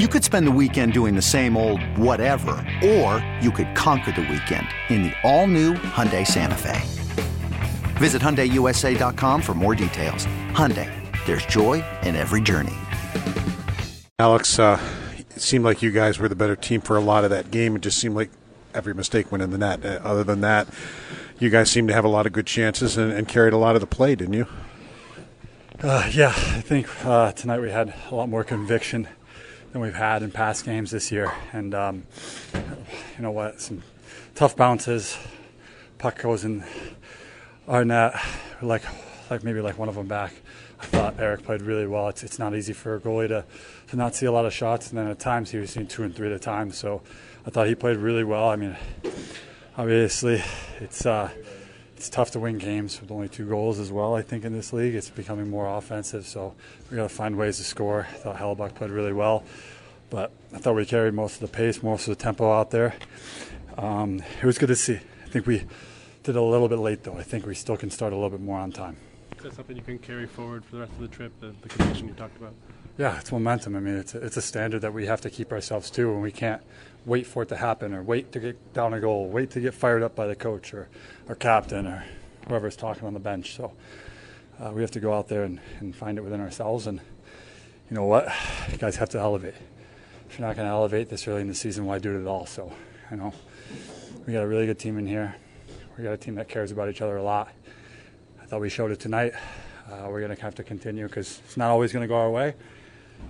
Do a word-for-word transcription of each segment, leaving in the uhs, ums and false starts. You could spend the weekend doing the same old whatever, or you could conquer the weekend in the all-new Hyundai Santa Fe. Visit Hyundai U S A dot com for more details. Hyundai, there's joy in every journey. Alex, uh, it seemed like you guys were the better team for a lot of that game. It just seemed like every mistake went in the net. Other than that, you guys seemed to have a lot of good chances and, and carried a lot of the play, didn't you? Uh, yeah, I think uh, tonight we had a lot more conviction than we've had in past games this year, and um, you know what, some tough bounces, puck goes in our net, like like maybe like one of them back. I thought Eric played really well. It's it's not easy for a goalie to, to not see a lot of shots, and then at times he was seeing two and three at a time, so I thought he played really well. I mean, obviously it's uh, it's tough to win games with only two goals as well. I think in this league it's becoming more offensive, so we got to find ways to score. I thought Hellebuyck played really well, but I thought we carried most of the pace, most of the tempo out there. Um, it was good to see. I think we did a little bit late, though. I think we still can start a little bit more on time. Is that something you can carry forward for the rest of the trip, the, the condition you talked about? Yeah, it's momentum. I mean, it's a, it's a standard that we have to keep ourselves to, and we can't wait for it to happen or wait to get down a goal, wait to get fired up by the coach or our captain or whoever's talking on the bench. So uh, we have to go out there and, and find it within ourselves. And you know what? You guys have to elevate. If you're not going to elevate this early in the season, why do it at all? So, you know, we got a really good team in here. We got a team that cares about each other a lot. I thought we showed it tonight. Uh, we're going to have to continue because it's not always going to go our way.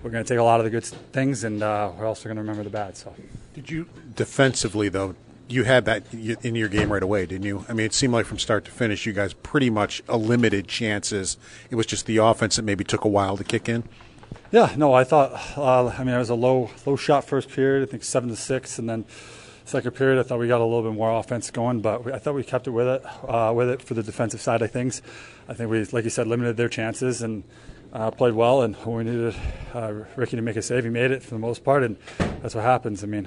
We're going to take a lot of the good things, and uh, we're also going to remember the bad. So, did you defensively though? You had that in your game right away, didn't you? I mean, it seemed like from start to finish, you guys pretty much eliminated chances. It was just the offense that maybe took a while to kick in. Yeah, no, I thought. Uh, I mean, it was a low, low shot first period. I think seven to six, and then second period, I thought we got a little bit more offense going. But we, I thought we kept it with it, uh, with it for the defensive side of things. I think we, like you said, limited their chances and. Uh, played well, and when we needed uh, Ricky to make a save, he made it for the most part, and that's what happens. I mean,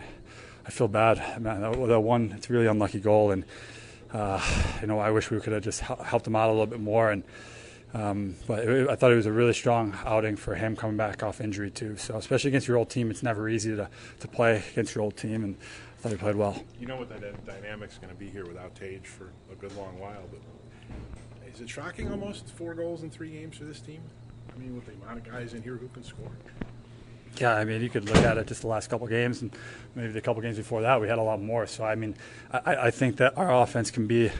I feel bad, man. That, that one, it's a really unlucky goal, and uh, you know, I wish we could have just helped him out a little bit more. And um, but it, I thought it was a really strong outing for him coming back off injury too. So especially against your old team, it's never easy to to play against your old team, and I thought he played well. You know what that dynamic's going to be here without Tage for a good long while. But is it shocking almost four goals in three games for this team? I mean, with the amount of guys in here who can score. Yeah, I mean, you could look at it just the last couple of games, and maybe the couple of games before that, we had a lot more. So, I mean, I, I think that our offense can be a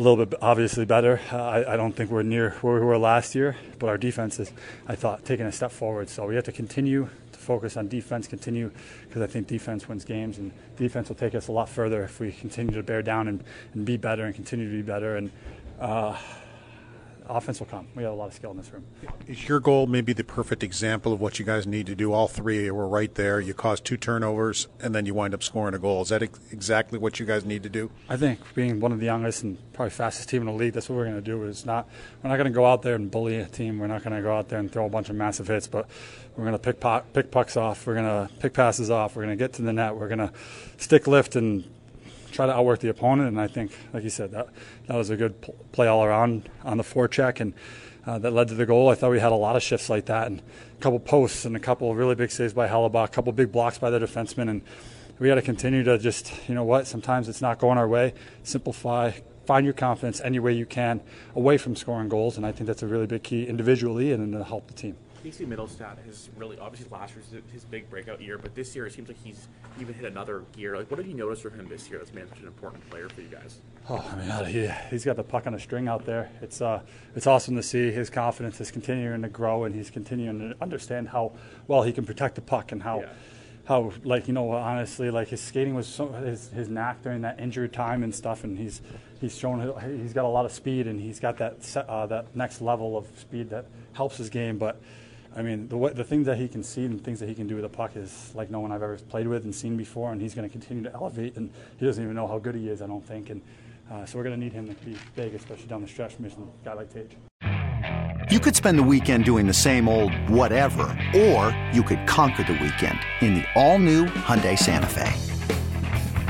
little bit obviously better. Uh, I, I don't think we're near where we were last year, but our defense is, I thought, taking a step forward. So we have to continue to focus on defense, continue, because I think defense wins games, and defense will take us a lot further if we continue to bear down and, and be better and continue to be better. And, uh, offense will come. We have a lot of skill in this room. Is your goal maybe the perfect example of what you guys need to do? All three were right there. You caused two turnovers, and then you wind up scoring a goal. Is that ex- exactly what you guys need to do? I think being one of the youngest and probably fastest team in the league, that's what we're going to do. Is not we're not going to go out there and bully a team. We're not going to go out there and throw a bunch of massive hits, but we're going to pick po- pick pucks off. We're going to pick passes off. We're going to get to the net. We're going to stick lift and try to outwork the opponent, and I think, like you said, that that was a good pl- play all around on the forecheck, and uh, that led to the goal. I thought we had a lot of shifts like that, and a couple posts and a couple really big saves by Hellebuyck, a couple big blocks by the defenseman, and we had to continue to just, you know what, sometimes it's not going our way. Simplify, find your confidence any way you can away from scoring goals, and I think that's a really big key individually and then to help the team. Pace Middlestadt has really, obviously last year was his big breakout year, but this year it seems like he's even hit another gear. Like, what have you noticed from him this year that's been such an important player for you guys? Oh, I mean, he, he's got the puck on a string out there. It's uh, it's awesome to see. His confidence is continuing to grow, and he's continuing to understand how well he can protect the puck and how, yeah. how like, you know, honestly, like his skating was so, his, his knack during that injury time and stuff, and he's he's shown he's got a lot of speed, and he's got that uh, that next level of speed that helps his game, but I mean, the the things that he can see and the things that he can do with the puck is like no one I've ever played with and seen before, and he's going to continue to elevate, and he doesn't even know how good he is, I don't think. And uh, so we're going to need him to be big, especially down the stretch, missing a guy like Tage. You could spend the weekend doing the same old whatever, or you could conquer the weekend in the all-new Hyundai Santa Fe.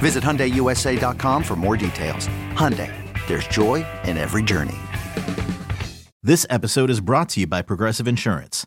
Visit Hyundai U S A dot com for more details. Hyundai, there's joy in every journey. This episode is brought to you by Progressive Insurance.